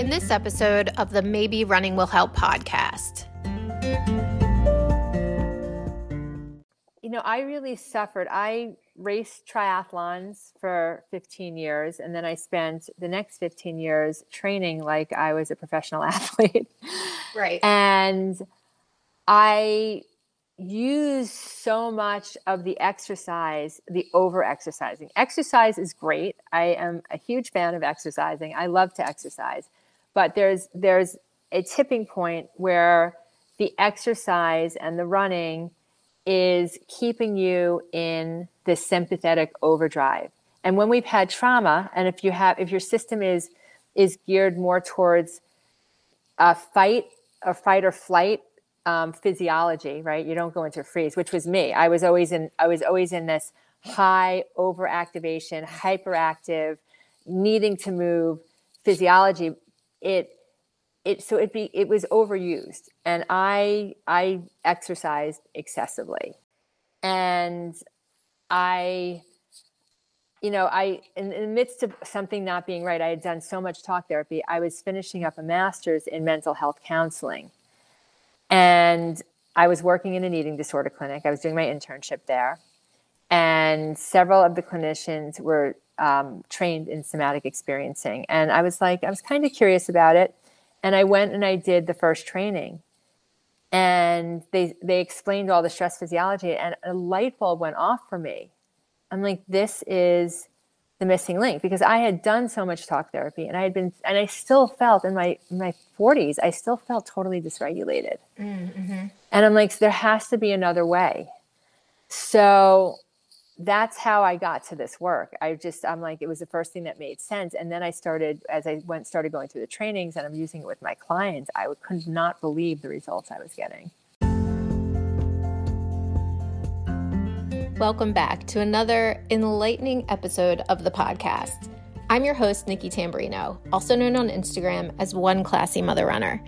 in this episode of the Maybe Running Will Help podcast. You know, I really suffered. I raced triathlons for 15 years, and then I spent the next 15 years training like I was a professional athlete. Right. And I use so much of the exercise, the over-exercising. Exercise is great. I am a huge fan of exercising. I love to exercise. But there's a tipping point where the exercise and the running is keeping you in the sympathetic overdrive. And when we've had trauma, and if your system is geared more towards a fight or flight physiology, right? You don't go into freeze, which was me. I was always in this high overactivation, hyperactive, needing to move physiology. It was overused, and I exercised excessively, and I in the midst of something not being right. I had done so much talk therapy. I was finishing up a master's in mental health counseling. And I was working in an eating disorder clinic. I was doing my internship there. And several of the clinicians were trained in somatic experiencing. And I was kind of curious about it. And I went and I did the first training. And they explained all the stress physiology. And a light bulb went off for me. I'm like, this is the missing link. Because I had done so much talk therapy, and I still felt in my 40s, I still felt totally dysregulated. Mm-hmm. And I'm like, so there has to be another way. So that's how I got to this work. I'm like, it was the first thing that made sense. And then I started going through the trainings, and I'm using it with my clients. I could not believe the results I was getting. Welcome back to another enlightening episode of the podcast. I'm your host, Nikki Tamburino, also known on Instagram as One Classy Mother Runner.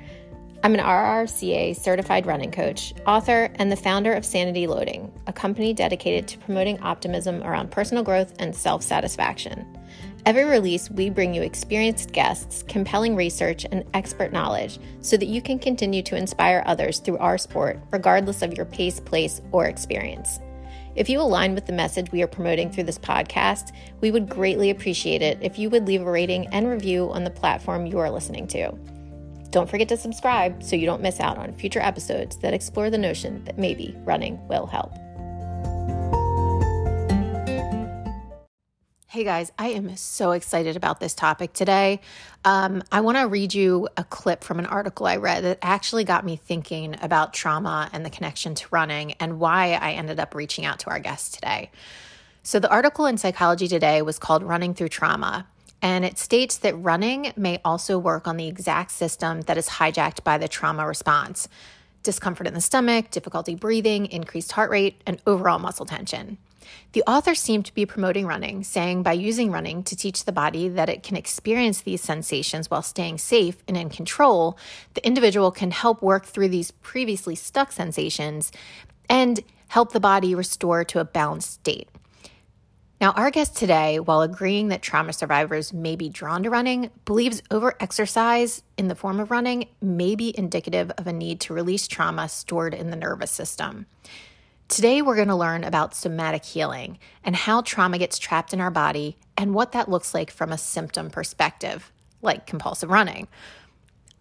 I'm an RRCA certified running coach, author, and the founder of Sanity Loading, a company dedicated to promoting optimism around personal growth and self-satisfaction. Every release, we bring you experienced guests, compelling research, and expert knowledge so that you can continue to inspire others through our sport, regardless of your pace, place, or experience. If you align with the message we are promoting through this podcast, we would greatly appreciate it if you would leave a rating and review on the platform you are listening to. Don't forget to subscribe so you don't miss out on future episodes that explore the notion that maybe running will help. Hey guys, I am so excited about this topic today. I want to read you a clip from an article I read that actually got me thinking about trauma and the connection to running and why I ended up reaching out to our guest today. So the article in Psychology Today was called Running Through Trauma, and it states that running may also work on the exact system that is hijacked by the trauma response: discomfort in the stomach, difficulty breathing, increased heart rate, and overall muscle tension. The author seemed to be promoting running, saying by using running to teach the body that it can experience these sensations while staying safe and in control, the individual can help work through these previously stuck sensations and help the body restore to a balanced state. Now, our guest today, while agreeing that trauma survivors may be drawn to running, believes over-exercise in the form of running may be indicative of a need to release trauma stored in the nervous system. Today, we're going to learn about somatic healing and how trauma gets trapped in our body and what that looks like from a symptom perspective, like compulsive running.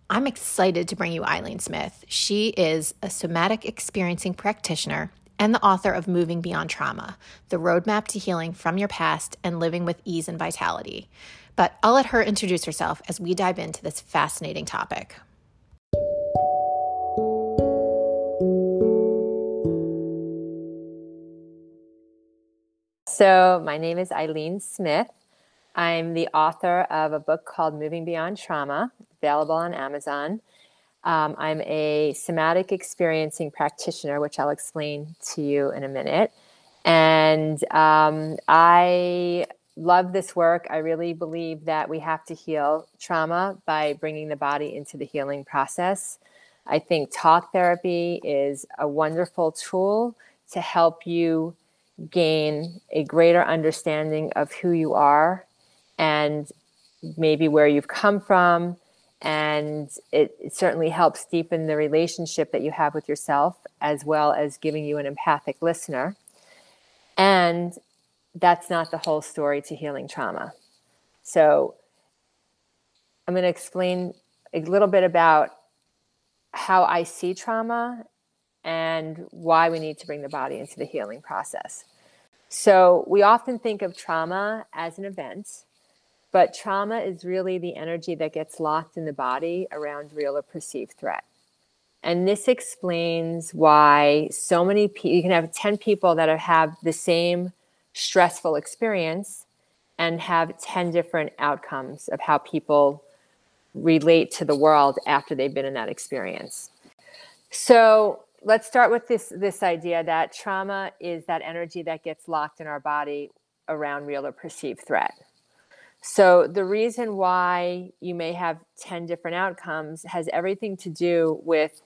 I'm excited to bring you Ilene Smith. She is a somatic experiencing practitioner and the author of Moving Beyond Trauma: The Roadmap to Healing from Your Past and Living with Ease and Vitality. But I'll let her introduce herself as we dive into this fascinating topic. So my name is Ilene Smith. I'm the author of a book called Moving Beyond Trauma, available on Amazon. I'm a somatic experiencing practitioner, which I'll explain to you in a minute. And I love this work. I really believe that we have to heal trauma by bringing the body into the healing process. I think talk therapy is a wonderful tool to help you gain a greater understanding of who you are and maybe where you've come from And it certainly helps deepen the relationship that you have with yourself, as well as giving you an empathic listener. And that's not the whole story to healing trauma. So I'm going to explain a little bit about how I see trauma and why we need to bring the body into the healing process. So we often think of trauma as an event, but trauma is really the energy that gets locked in the body around real or perceived threat. And this explains why so many people, you can have 10 people that have the same stressful experience and have 10 different outcomes of how people relate to the world after they've been in that experience. So let's start with this idea that trauma is that energy that gets locked in our body around real or perceived threat. So the reason why you may have 10 different outcomes has everything to do with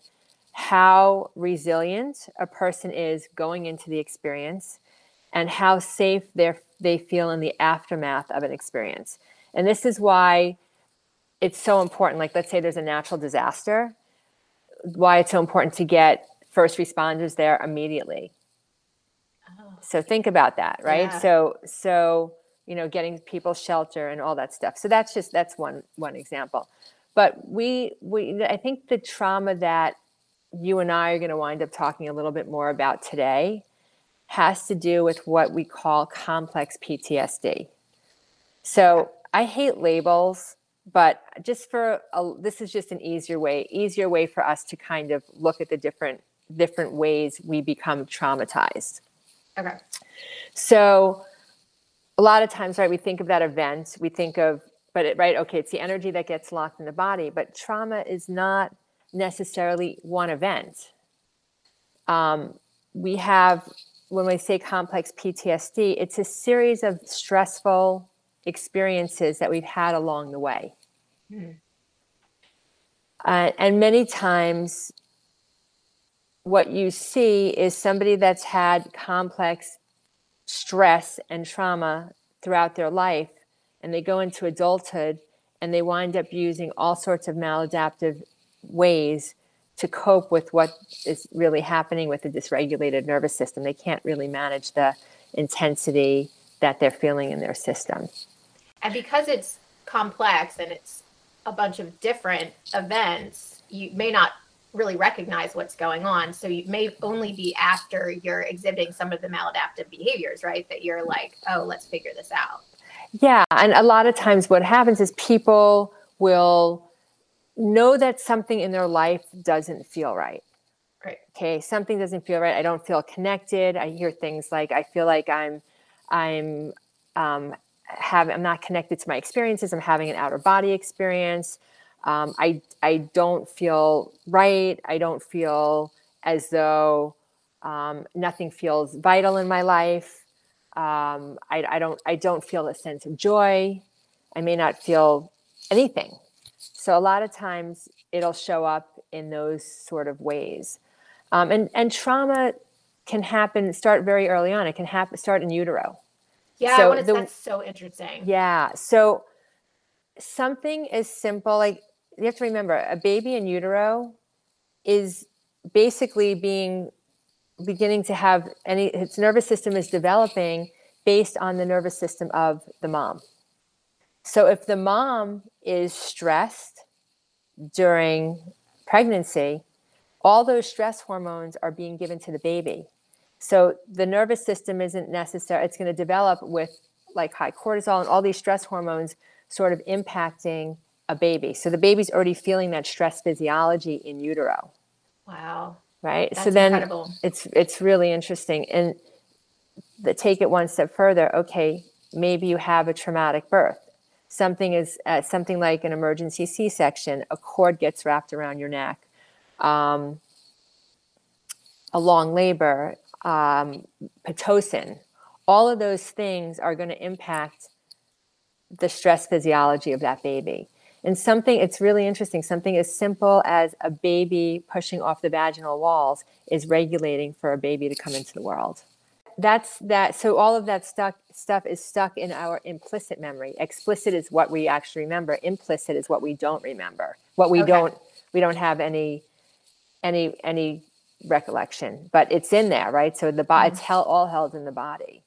how resilient a person is going into the experience and how safe they feel in the aftermath of an experience. And this is why it's so important. Like, let's say there's a natural disaster, why it's so important to get first responders there immediately. Oh. So think about that, right? Yeah. So you know, getting people shelter and all that stuff. So that's one example. But I think the trauma that you and I are going to wind up talking a little bit more about today has to do with what we call complex PTSD. So I hate labels, but just this is just an easier way for us to kind of look at the different ways we become traumatized. Okay. So a lot of times, right, we think of that event, it's the energy that gets locked in the body, but trauma is not necessarily one event. When we say complex PTSD, it's a series of stressful experiences that we've had along the way. Mm-hmm. And many times what you see is somebody that's had complex stress and trauma throughout their life, and they go into adulthood and they wind up using all sorts of maladaptive ways to cope with what is really happening with the dysregulated nervous system. They can't really manage the intensity that they're feeling in their system. And because it's complex and it's a bunch of different events, you may not really recognize what's going on. So you may only be after you're exhibiting some of the maladaptive behaviors, right? That you're like, oh, let's figure this out. Yeah. And a lot of times what happens is people will know that something in their life doesn't feel right. Right. Okay. Something doesn't feel right. I don't feel connected. I hear things like, I feel like I'm not connected to my experiences. I'm having an outer body experience. I don't feel right. I don't feel as though nothing feels vital in my life. I don't feel a sense of joy. I may not feel anything. So a lot of times it'll show up in those sort of ways. And trauma can start very early on. It can start in utero. Yeah, so that's so interesting. Yeah. So something as simple, like, you have to remember, a baby in utero is basically beginning to have its nervous system is developing based on the nervous system of the mom. So if the mom is stressed during pregnancy, all those stress hormones are being given to the baby. So the nervous system isn't necessary. It's going to develop with like high cortisol and all these stress hormones sort of impacting a baby. So the baby's already feeling that stress physiology in utero. Wow. Right. That's so then incredible. It's really interesting. And take it one step further. Okay. Maybe you have a traumatic birth. Something like an emergency C-section, a cord gets wrapped around your neck, a long labor, Pitocin. All of those things are going to impact the stress physiology of that baby. And it's really interesting, something as simple as a baby pushing off the vaginal walls is regulating for a baby to come into the world. that's that. So all of that stuff is stuck in our implicit memory. Explicit is what we actually remember. Implicit is what we don't remember. What we don't have any recollection, but it's in there, right? So the body, it's all held in the body.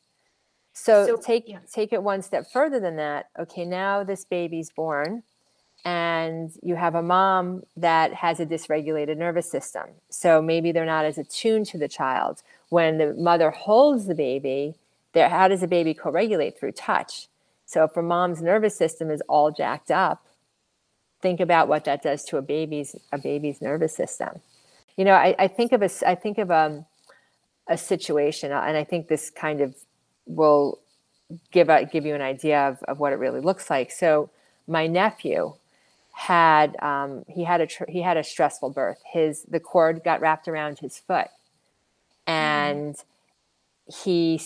So take it one step further than that. Okay, now this baby's born, and you have a mom that has a dysregulated nervous system. So maybe they're not as attuned to the child. When the mother holds the baby, how does the baby co-regulate? Through touch. So if a mom's nervous system is all jacked up, think about what that does to a baby's nervous system. You know, I think of a situation, and I think this kind of will give you an idea of what it really looks like. So my nephew had a stressful birth. The cord got wrapped around his foot, and he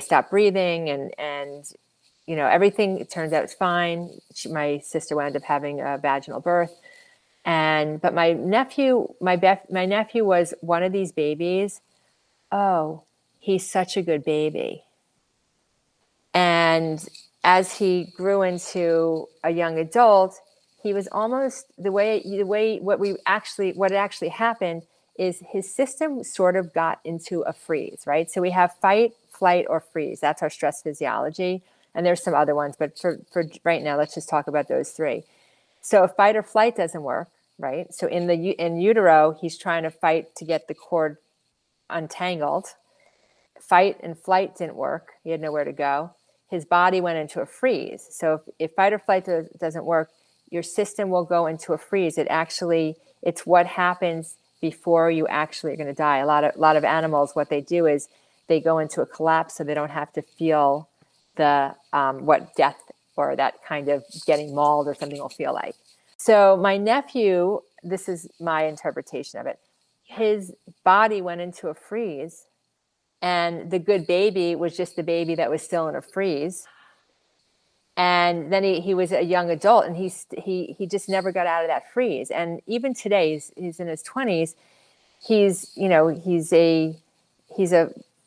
stopped breathing, and you know, everything, it turns out it's fine. My sister wound up having a vaginal birth, but my nephew was one of these babies. Oh, he's such a good baby. And as he grew into a young adult, he was almost what actually happened is his system sort of got into a freeze, right? So we have fight, flight, or freeze. That's our stress physiology. And there's some other ones, but for right now, let's just talk about those three. So if fight or flight doesn't work, right? So in utero, he's trying to fight to get the cord untangled. Fight and flight didn't work. He had nowhere to go. His body went into a freeze. So if fight or flight doesn't work, your system will go into a freeze. It's what happens before you actually are going to die. A lot of animals, what they do is they go into a collapse so they don't have to feel the what death or that kind of getting mauled or something will feel like. So my nephew, this is my interpretation of it. His body went into a freeze. And the good baby was just the baby that was still in a freeze. And then he was a young adult, and he just never got out of that freeze. And even today, he's in his 20s. He's a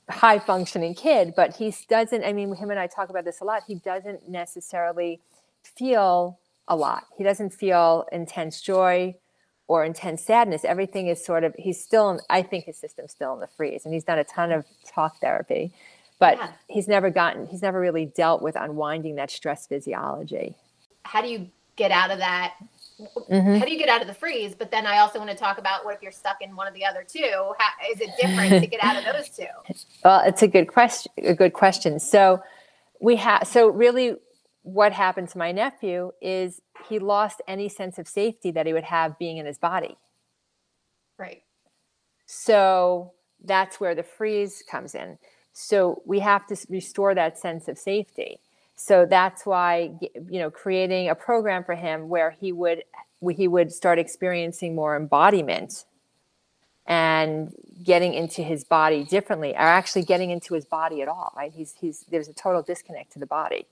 high functioning kid, but he doesn't. I mean, him and I talk about this a lot. He doesn't necessarily feel a lot. He doesn't feel intense joy or intense sadness. Everything is sort of, I think his system's still in the freeze, and he's done a ton of talk therapy, but he's never really dealt with unwinding that stress physiology. How do you get out of that? Mm-hmm. How do you get out of the freeze? But then I also want to talk about what if you're stuck in one of the other two? How is it different to get out of those two? Well, it's a good question. So really what happened to my nephew is he lost any sense of safety that he would have being in his body. Right. So that's where the freeze comes in. So we have to restore that sense of safety. So that's why, you know, creating a program for him where he would start experiencing more embodiment and getting into his body differently, or actually getting into his body at all, right? There's a total disconnect to the body.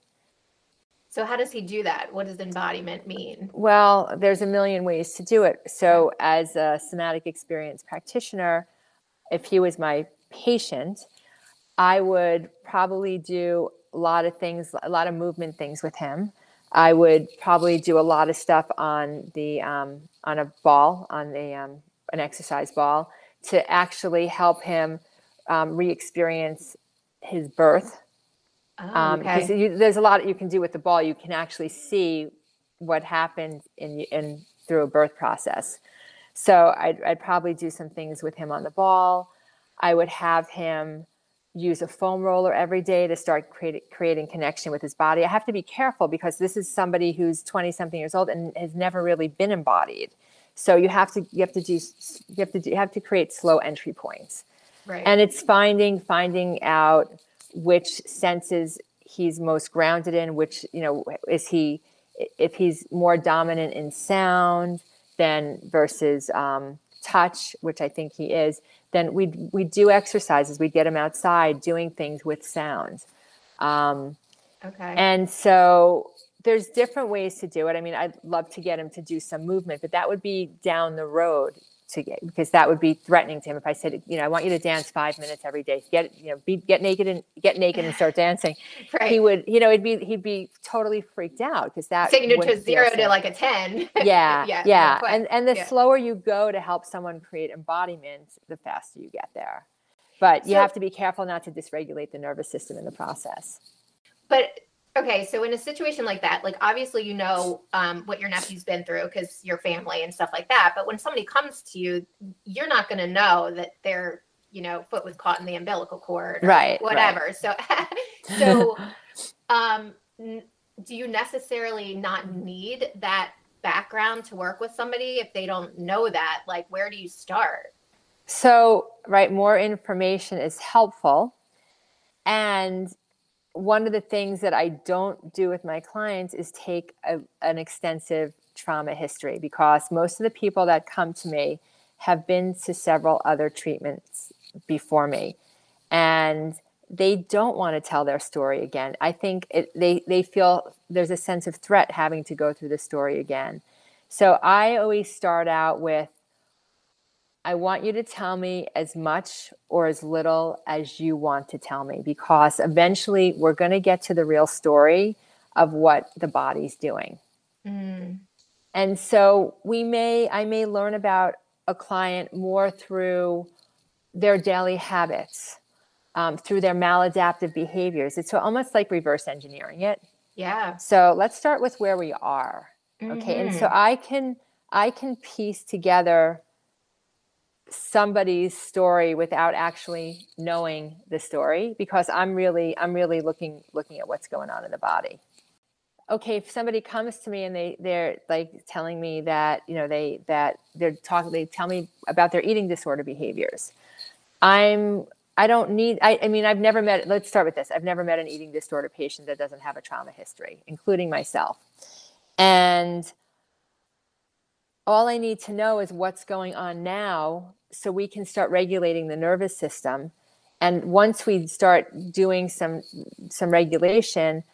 So how does he do that? What does embodiment mean? Well, there's a million ways to do it. So as a somatic experience practitioner, if he was my patient, I would probably do a lot of things, a lot of movement things with him. I would probably do a lot of stuff on the an exercise ball to actually help him re-experience his birth. There's a lot you can do with the ball. You can actually see what happened in through a birth process. So I'd probably do some things with him on the ball. I would have him use a foam roller every day to start creating connection with his body. I have to be careful because this is somebody who's 20 something years old and has never really been embodied. So you have to create slow entry points. Right. And it's finding out which senses he's most grounded in, which, you know, if he's more dominant in sound than versus touch, which I think he is, then we do exercises. We get him outside doing things with sound. And so there's different ways to do it. I mean, I'd love to get him to do some movement, but that would be down the road to get, because that would be threatening to him. If I said, you know, I want you to dance 5 minutes every day, get naked and start dancing. Right. He would, you know, he'd be totally freaked out, because that taking it to 0 to like a 10. Yeah. yeah. And the slower you go to help someone create embodiment, the faster you get there. But you have to be careful not to dysregulate the nervous system in the process. But okay, so in a situation like that, like obviously you know what your nephew's been through because your family and stuff like that. But when somebody comes to you, you're not going to know that their, you know, foot was caught in the umbilical cord, or whatever. Right. So do you necessarily not need that background to work with somebody if they don't know that? Like, where do you start? So, right, more information is helpful. And one of the things that I don't do with my clients is take an extensive trauma history, because most of the people that come to me have been to several other treatments before me, and they don't want to tell their story again. I think they feel there's a sense of threat having to go through the story again. So I always start out with, I want you to tell me as much or as little as you want to tell me, because eventually we're going to get to the real story of what the body's doing. Mm. And so I may learn about a client more through their daily habits, through their maladaptive behaviors. It's almost like reverse engineering it. Yeah. So let's start with where we are. Mm-hmm. Okay. And so I can piece together somebody's story without actually knowing the story, because I'm really looking at what's going on in the body. Okay, if somebody comes to me and they're like telling me that, you know, they tell me about their eating disorder behaviors. Let's start with this. I've never met an eating disorder patient that doesn't have a trauma history, including myself. And all I need to know is what's going on now, so we can start regulating the nervous system. And once we start doing some regulation,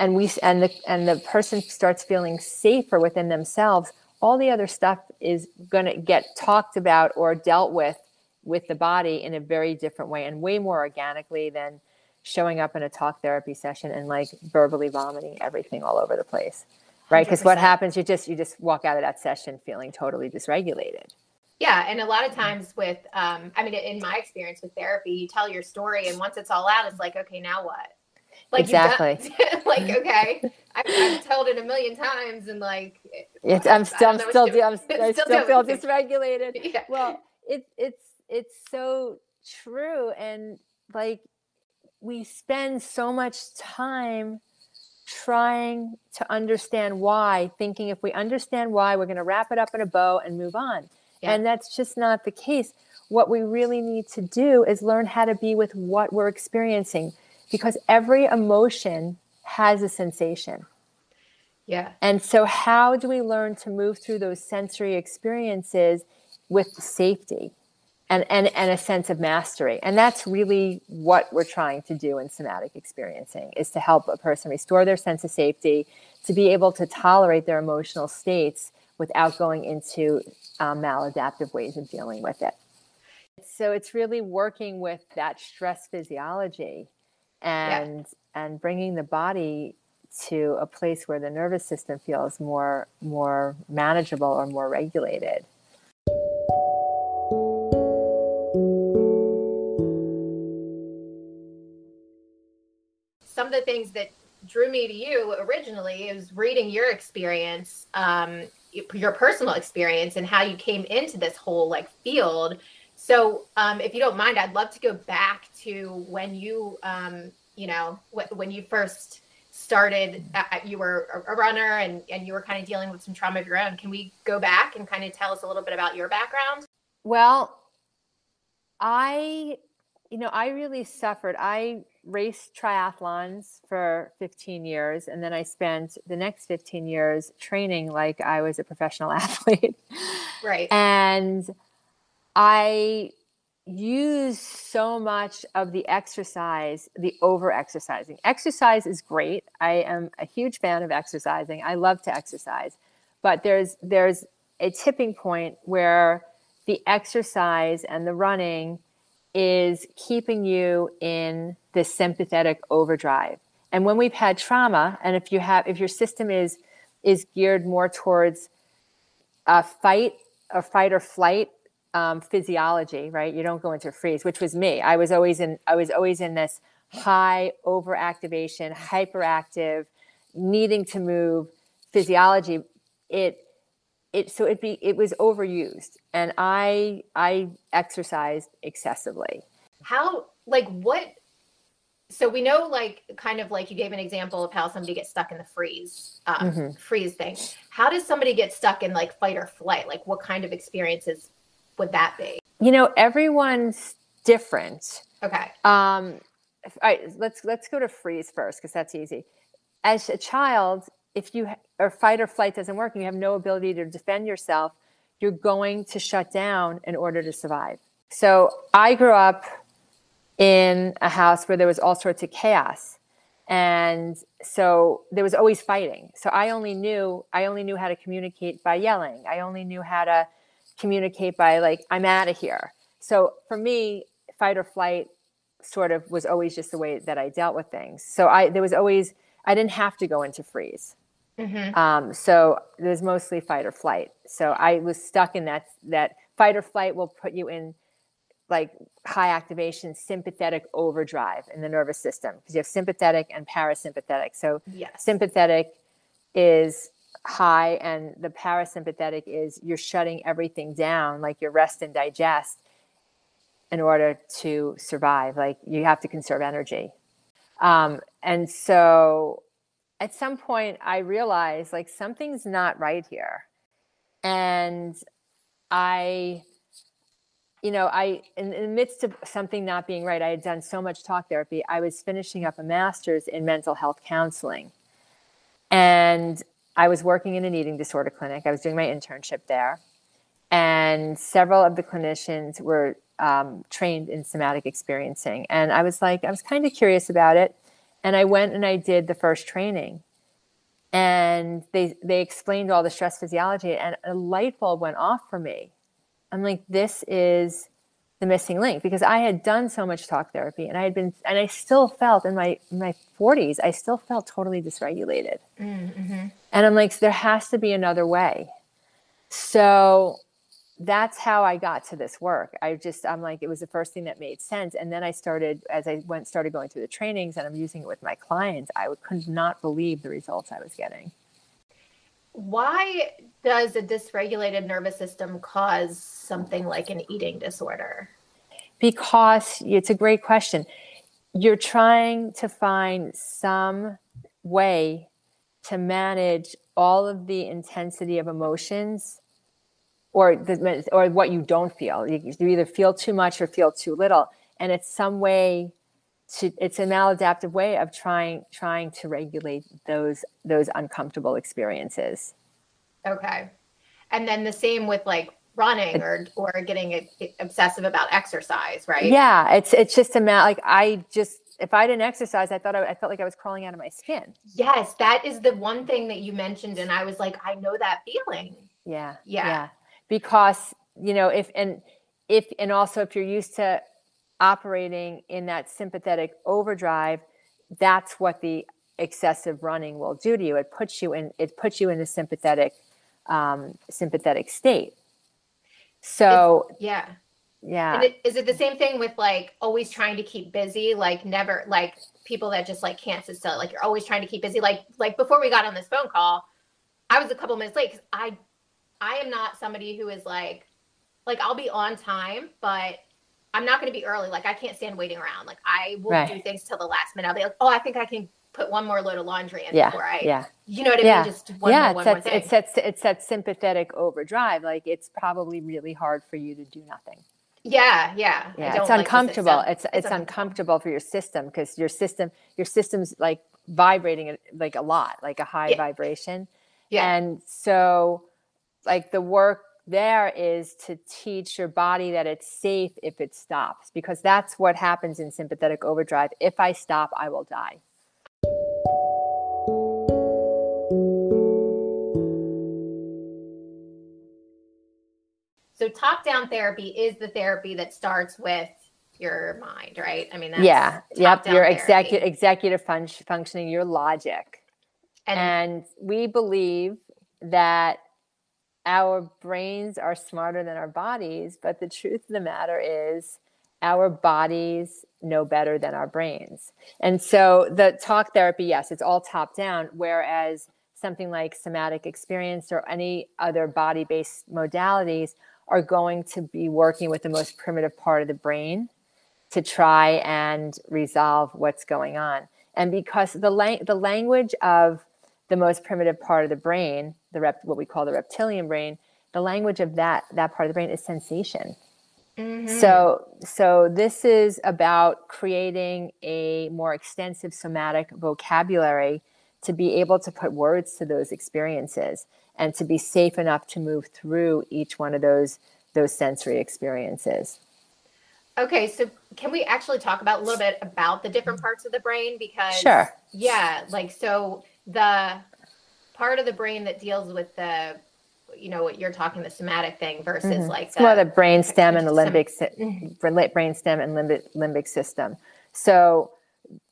and the person starts feeling safer within themselves, all the other stuff is going to get talked about or dealt with the body in a very different way, and way more organically than showing up in a talk therapy session and like verbally vomiting everything all over the place. Right. Because what happens, you just walk out of that session feeling totally dysregulated. Yeah. And a lot of times with, in my experience with therapy, you tell your story, and once it's all out, it's like, okay, now what? Like, exactly. I've told it 1 million times, and like, I still feel dysregulated. Yeah. Well, it's so true. And like, we spend so much time trying to understand why, thinking if we understand why, we're going to wrap it up in a bow and move on. Yeah. And that's just not the case. What we really need to do is learn how to be with what we're experiencing, because every emotion has a sensation. Yeah. And so how do we learn to move through those sensory experiences with safety and a sense of mastery? And that's really what we're trying to do in somatic experiencing, is to help a person restore their sense of safety, to be able to tolerate their emotional states without going into maladaptive ways of dealing with it. So it's really working with that stress physiology and bringing the body to a place where the nervous system feels more manageable or more regulated. Some of the things that drew me to you originally is reading your experience, your personal experience, and how you came into this whole like field. So if you don't mind, I'd love to go back to when you, when you first started, you were a runner and you were kind of dealing with some trauma of your own. Can we go back and kind of tell us a little bit about your background? Well, I really suffered. I raced triathlons for 15 years. And then I spent the next 15 years training like I was a professional athlete. Right. And I used so much of the exercise, the over-exercising. Exercise is great. I am a huge fan of exercising. I love to exercise. But there's a tipping point where the exercise and the running is keeping you in this sympathetic overdrive. And when we've had trauma, and if your system is geared more towards fight or flight physiology, right? You don't go into freeze, which was me. I was always in this high overactivation, hyperactive, needing to move physiology. It was overused, and I exercised excessively. How, like, what? So we know, like, kind of like you gave an example of how somebody gets stuck in the freeze thing. How does somebody get stuck in, like, fight or flight? Like, what kind of experiences would that be? You know, everyone's different. Okay. All right. Let's go to freeze first, because that's easy. As a child, if you or fight or flight doesn't work and you have no ability to defend yourself, you're going to shut down in order to survive. So I grew up in a house where there was all sorts of chaos. And so there was always fighting. So I only knew how to communicate by yelling. I only knew how to communicate by, like, I'm out of here. So for me, fight or flight sort of was always just the way that I dealt with things. So I didn't have to go into freeze. Mm-hmm. So it was mostly fight or flight. So I was stuck in that fight or flight will put you in, like, high activation, sympathetic overdrive in the nervous system, because you have sympathetic and parasympathetic. So sympathetic is high, and the parasympathetic is you're shutting everything down, like your rest and digest, in order to survive. Like, you have to conserve energy. And so at some point I realized, like, something's not right here. And in the midst of something not being right, I had done so much talk therapy. I was finishing up a master's in mental health counseling, and I was working in an eating disorder clinic. I was doing my internship there, and several of the clinicians were trained in somatic experiencing. And I was kind of curious about it. And I went and I did the first training, and they explained all the stress physiology, and a light bulb went off for me. I'm like, this is the missing link, because I had done so much talk therapy, and I still felt in my 40s, I still felt totally dysregulated. Mm-hmm. And I'm like, so there has to be another way. So that's how I got to this work. I'm like, it was the first thing that made sense. And then as I started going through the trainings, and I'm using it with my clients, I could not believe the results I was getting. Why does a dysregulated nervous system cause something like an eating disorder? Because it's a great question. You're trying to find some way to manage all of the intensity of emotions, or what you don't feel. You either feel too much or feel too little, and it's a maladaptive way of trying to regulate those uncomfortable experiences. Okay. And then the same with, like, running or getting obsessive about exercise, right? Yeah, it's just if I didn't exercise, I felt like I was crawling out of my skin. Yes, that is the one thing that you mentioned, and I was like, I know that feeling. Yeah. Because, you know, if you're used to operating in that sympathetic overdrive, that's what the excessive running will do to you. It puts you in a sympathetic state. So yeah. And is it the same thing with, like, always trying to keep busy? Like, never, like, people that just, like, can't sit still. Like, you're always trying to keep busy. Like before we got on this phone call, I was a couple minutes late because I am not somebody who is like I'll be on time, but I'm not going to be early. Like, I can't stand waiting around. Like, I will do things till the last minute. I'll be like, oh, I think I can put one more load of laundry in before I, you know what I mean? Just one more thing. It's that sympathetic overdrive. Like, it's probably really hard for you to do nothing. Yeah. It's uncomfortable. Like, it's uncomfortable for your system, because your system's like vibrating, like, a lot, like a high vibration. Yeah. And so, like, the work there is to teach your body that it's safe if it stops, because that's what happens in sympathetic overdrive. If I stop, I will die. So top-down therapy is the therapy that starts with your mind, right? I mean, that's your executive functioning, your logic. And we believe that our brains are smarter than our bodies, but the truth of the matter is our bodies know better than our brains. And so the talk therapy, yes, it's all top down, whereas something like somatic experience or any other body-based modalities are going to be working with the most primitive part of the brain to try and resolve what's going on. And because the language of the most primitive part of the brain, what we call the reptilian brain, the language of that part of the brain is sensation. Mm-hmm. So this is about creating a more extensive somatic vocabulary to be able to put words to those experiences and to be safe enough to move through each one of those sensory experiences. Okay, so can we actually talk about a little bit about the different parts of the brain? Because sure. Yeah, like, so the part of the brain that deals with the, you know, what you're talking, the somatic thing versus mm-hmm. like the, well, the brainstem and the limbic system. So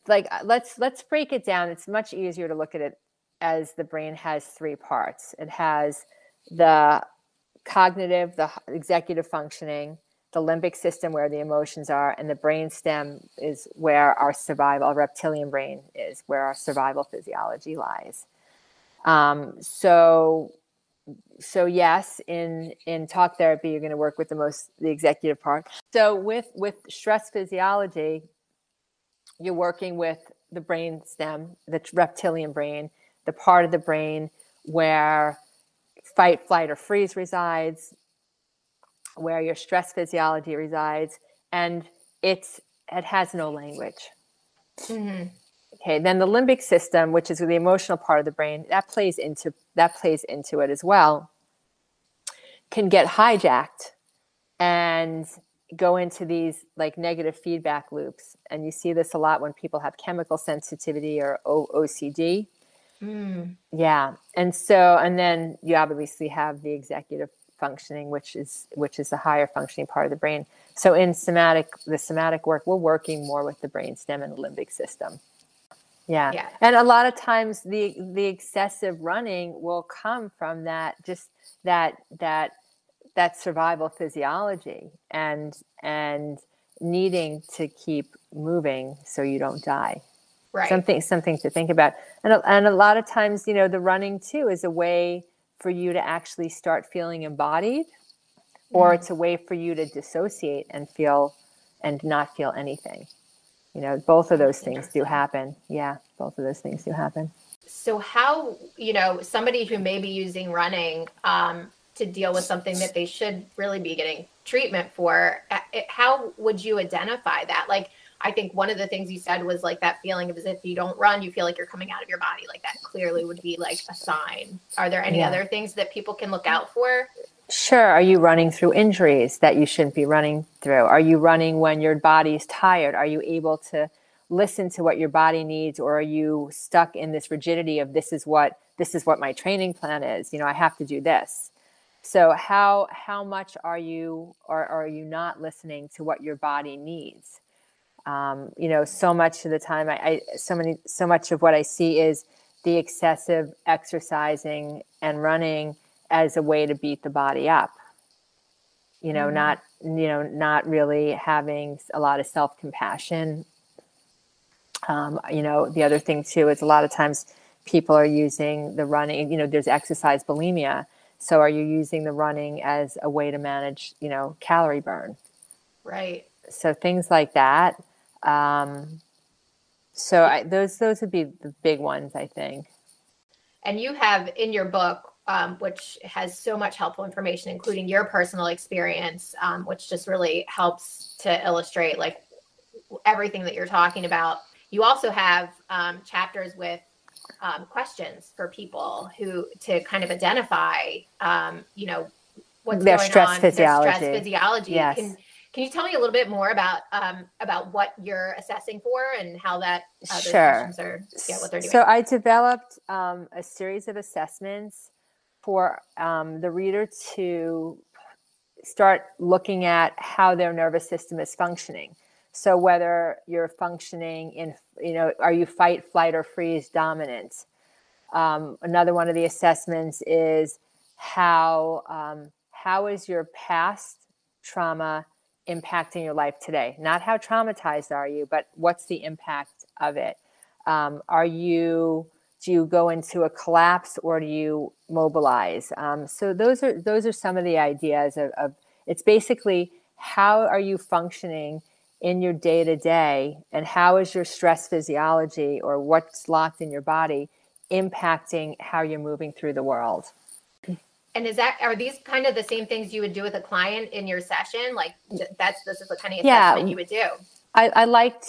like, let's break it down. It's much easier to look at it as the brain has three parts. It has the cognitive, the executive functioning, the limbic system where the emotions are, and the brainstem is where our survival, our reptilian brain is where our survival physiology lies. So yes, in talk therapy, you're going to work with the executive part. So with stress physiology, you're working with the brainstem, the reptilian brain, the part of the brain where fight, flight, or freeze resides, where your stress physiology resides, and it has no language. Mm-hmm. Okay, then the limbic system, which is the emotional part of the brain, that plays into it as well, can get hijacked and go into these like negative feedback loops. And you see this a lot when people have chemical sensitivity or OCD. Mm. Yeah. And then you obviously have the executive functioning, which is the higher functioning part of the brain. So in the somatic work, we're working more with the brainstem and the limbic system. Yeah. Yeah. And a lot of times the excessive running will come from that survival physiology and needing to keep moving so you don't die. Right. Something to think about. And a lot of times, you know, the running too is a way for you to actually start feeling embodied, or mm-hmm. it's a way for you to dissociate and feel and not feel anything. You know, both of those things do happen. Yeah, both of those things do happen. So how, you know, somebody who may be using running to deal with something that they should really be getting treatment for, how would you identify that? Like, I think one of the things you said was like that feeling of as if you don't run, you feel like you're coming out of your body. Like that clearly would be like a sign. Are there any other things that people can look out for? Sure. Are you running through injuries that you shouldn't be running through? Are you running when your body is tired? Are you able to listen to what your body needs, or are you stuck in this rigidity of this is what my training plan is? You know, I have to do this. So how much are you or are you not listening to what your body needs? You know, so much of the time, so much of what I see is the excessive exercising and running as a way to beat the body up, you know, mm-hmm. not really having a lot of self-compassion. You know, the other thing too, is a lot of times people are using the running, you know, there's exercise bulimia. So are you using the running as a way to manage, you know, calorie burn? Right. So things like that. So those would be the big ones, I think. And you have in your book, which has so much helpful information, including your personal experience, which just really helps to illustrate like everything that you're talking about. You also have chapters with questions for people who to kind of identify, you know, what's their going stress on, physiology. Their stress physiology. Yes. Can you tell me a little bit more about what you're assessing for and how that questions are what they're doing? So I developed a series of assessments for the reader to start looking at how their nervous system is functioning. So whether you're functioning in, are you fight, flight, or freeze dominant? Another one of the assessments is how is your past trauma impacting your life today? Not how traumatized are you, but what's the impact of it? Do you go into a collapse or do you mobilize? So those are some of the ideas of it's basically how are you functioning in your day-to-day and how is your stress physiology or what's locked in your body impacting how you're moving through the world. And are these kind of the same things you would do with a client in your session? Like this is the kind of assessment you would do. I like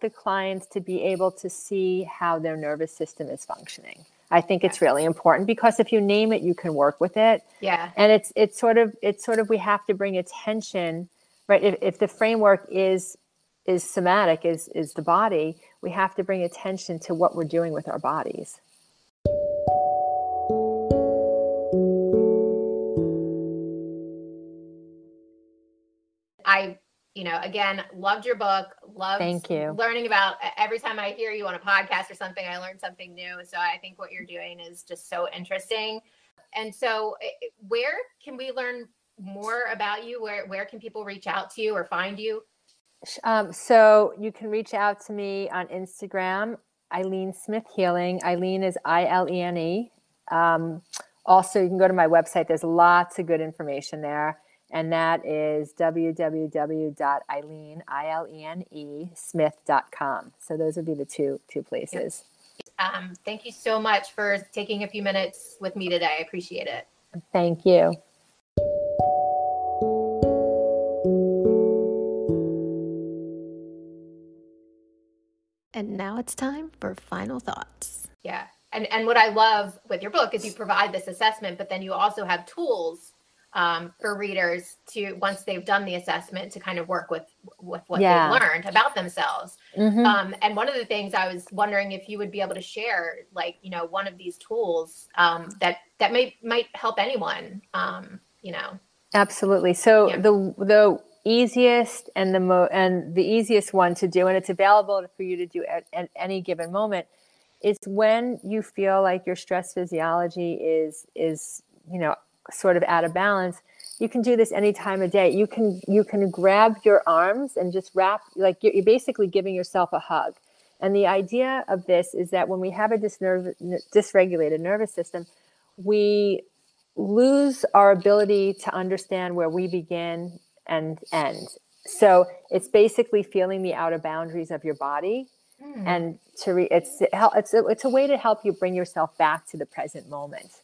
the clients to be able to see how their nervous system is functioning. I think it's really important because if you name it, you can work with it. Yeah. And it's sort of we have to bring attention, right? If the framework is somatic, is the body, we have to bring attention to what we're doing with our bodies. Again, loved your book, Thank you. Learning about every time I hear you on a podcast or something, I learn something new. So I think what you're doing is just so interesting. And so where can we learn more about you? Where can people reach out to you or find you? So you can reach out to me on Instagram, Ilene Smith Healing. Ilene is I-L-E-N-E. Also, you can go to my website. There's lots of good information there. And that is www.ilenesmith.com. So those would be the two places. Thank you so much for taking a few minutes with me today. I appreciate it. Thank you. And now it's time for final thoughts. Yeah. And what I love with your book is you provide this assessment, but then you also have tools for readers to, once they've done the assessment, to kind of work with what they've learned about themselves. Mm-hmm. And one of the things I was wondering if you would be able to share, one of these tools that might help anyone, Absolutely. So the easiest and the easiest one to do, and it's available for you to do at any given moment, is when you feel like your stress physiology is sort of out of balance. You can do this any time of day. You can grab your arms and just wrap, like you're basically giving yourself a hug. And the idea of this is that when we have a dysregulated nervous system, we lose our ability to understand where we begin and end. So it's basically feeling the outer boundaries of your body, and it's a way to help you bring yourself back to the present moment.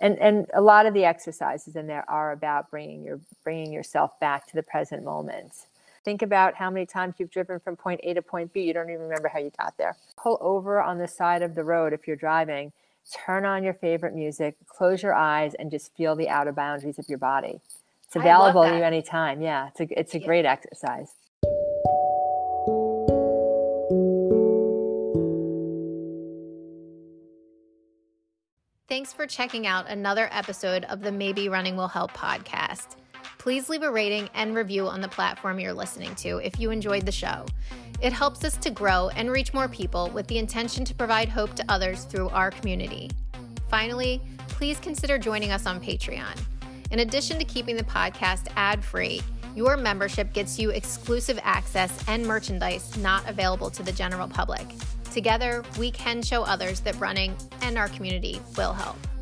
And a lot of the exercises in there are about bringing yourself back to the present moment. Think about how many times you've driven from point A to point B. You don't even remember how you got there. Pull over on the side of the road if you're driving. Turn on your favorite music. Close your eyes and just feel the outer boundaries of your body. It's available to you anytime. Yeah, it's a great exercise. Thanks for checking out another episode of the Maybe Running Will Help podcast. Please leave a rating and review on the platform you're listening to if you enjoyed the show. It helps us to grow and reach more people with the intention to provide hope to others through our community. Finally, please consider joining us on Patreon. In addition to keeping the podcast ad-free, your membership gets you exclusive access and merchandise not available to the general public. Together, we can show others that running and our community will help.